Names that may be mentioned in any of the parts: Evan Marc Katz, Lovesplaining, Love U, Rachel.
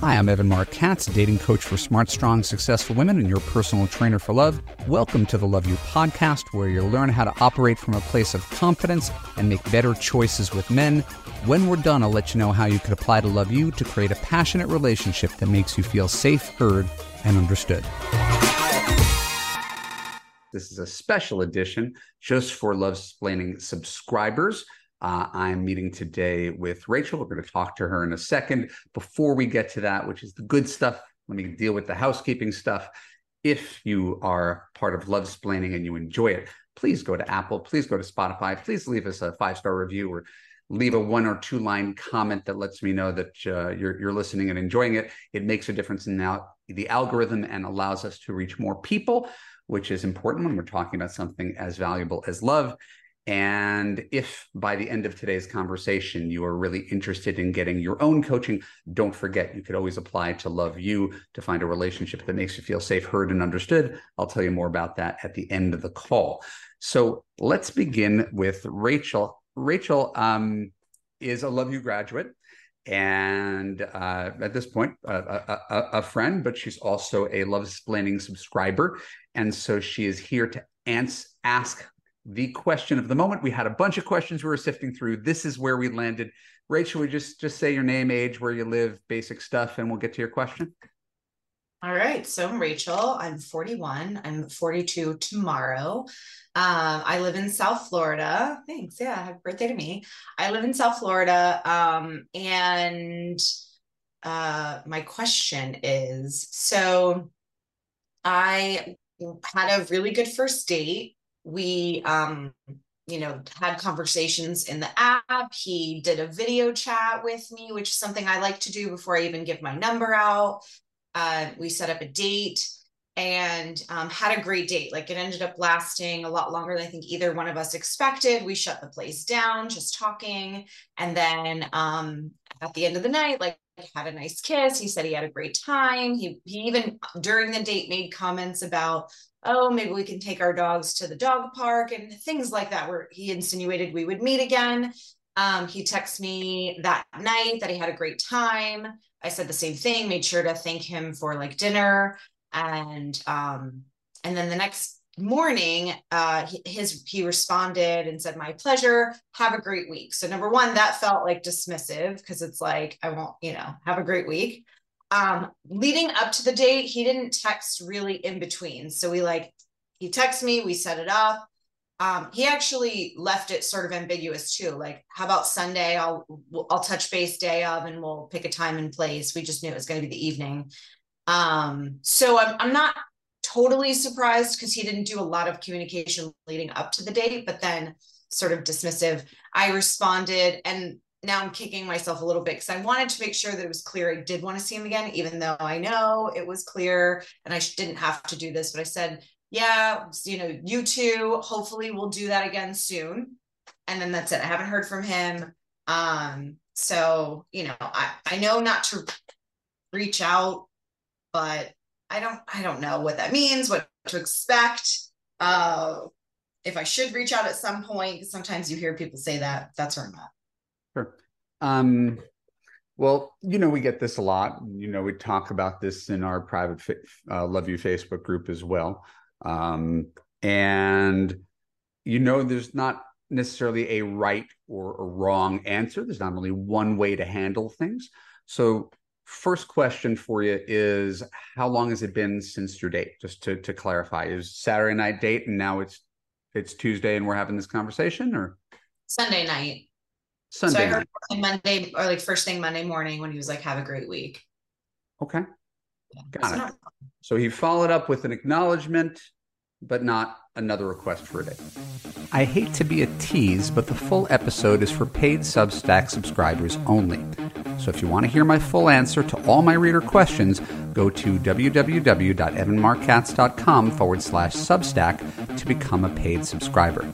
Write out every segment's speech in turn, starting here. Hi, I'm Evan Marc Katz, dating coach for smart, strong, successful women and your personal trainer for love. Welcome to the Love U podcast, where you'll learn how to operate from a place of confidence and make better choices with men. When we're done, I'll let you know how you could apply to Love U to create a passionate relationship that makes you feel safe, heard, and understood. This is a special edition just for Lovesplaining subscribers. I'm meeting today with Rachel. We're going to talk to her in a second. Before we get to that, which is the good stuff, let me deal with the housekeeping stuff. If you are part of Lovesplaining and you enjoy it, please go to Apple. Please go to Spotify. Please leave us a five-star review or leave a one or two line comment that lets me know that you're listening and enjoying it. It makes a difference in the algorithm and allows us to reach more people, which is important when we're talking about something as valuable as love. And if by the end of today's conversation, you are really interested in getting your own coaching, don't forget, you could always apply to Love U to find a relationship that makes you feel safe, heard, and understood. I'll tell you more about that at the end of the call. So let's begin with Rachel. Rachel is a Love U graduate and at this point, a friend, but she's also a Lovesplaining subscriber. And so she is here to ask the question of the moment. We had a bunch of questions we were sifting through. This is where we landed. Rachel, we just say your name, age, where you live, basic stuff, and we'll get to your question. All right. So I'm Rachel. I'm 41. I'm 42 tomorrow. I live in South Florida. Thanks. Yeah. Happy birthday to me. I live in South Florida. My question is, so I had a really good first date. We, had conversations in the app. He did a video chat with me, which is something I like to do before I even give my number out. We set up a date and had a great date. Like, it ended up lasting a lot longer than I think either one of us expected. We shut the place down, just talking. And then at the end of the night, like, had a nice kiss. He said he had a great time. He even during the date made comments about, oh, maybe we can take our dogs to the dog park and things like that, where he insinuated we would meet again. He texted me that night that he had a great time. I said the same thing, made sure to thank him for like dinner. And then the next morning, he responded and said, my pleasure. Have a great week. So number one, that felt like dismissive, because it's like, I won't, have a great week. Leading up to the date, he didn't text really in between. So he texted me, we set it up. He actually left it sort of ambiguous too. Like, how about Sunday? I'll touch base day of, and we'll pick a time and place. We just knew it was going to be the evening. So I'm not totally surprised, because he didn't do a lot of communication leading up to the date, but then sort of dismissive. I responded, and now I'm kicking myself a little bit, because I wanted to make sure that it was clear I did want to see him again, even though I know it was clear and I didn't have to do this. But I said, yeah, you too. Hopefully we'll do that again soon. And then that's it. I haven't heard from him. So, I know not to reach out, but I don't know what that means, what to expect. If I should reach out at some point, sometimes you hear people say that. That's where I'm at. Sure. Well, we get this a lot. We talk about this in our private Love U Facebook group as well. There's not necessarily a right or a wrong answer. There's not only one way to handle things. So first question for you is, how long has it been since your date? Just to clarify, is Saturday night date and now it's Tuesday and we're having this conversation, or Sunday night? Sunday. So I heard Monday, or like first thing Monday morning, when he was like, have a great week. Okay. Yeah, got it. So he followed up with an acknowledgement, but not another request for a date. I hate to be a tease, but the full episode is for paid Substack subscribers only. So if you want to hear my full answer to all my reader questions, go to www.evanmarkkatz.com/Substack to become a paid subscriber.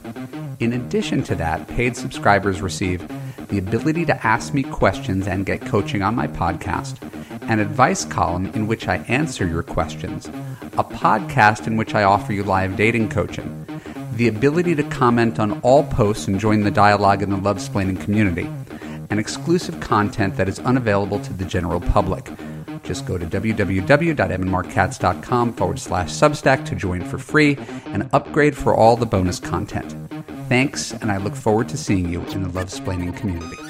In addition to that, paid subscribers receive the ability to ask me questions and get coaching on my podcast, an advice column in which I answer your questions, a podcast in which I offer you live dating coaching, the ability to comment on all posts and join the dialogue in the Lovesplaining community, and exclusive content that is unavailable to the general public. Just go to www.evanmarckatz.com/Substack to join for free and upgrade for all the bonus content. Thanks, and I look forward to seeing you in the Lovesplaining community.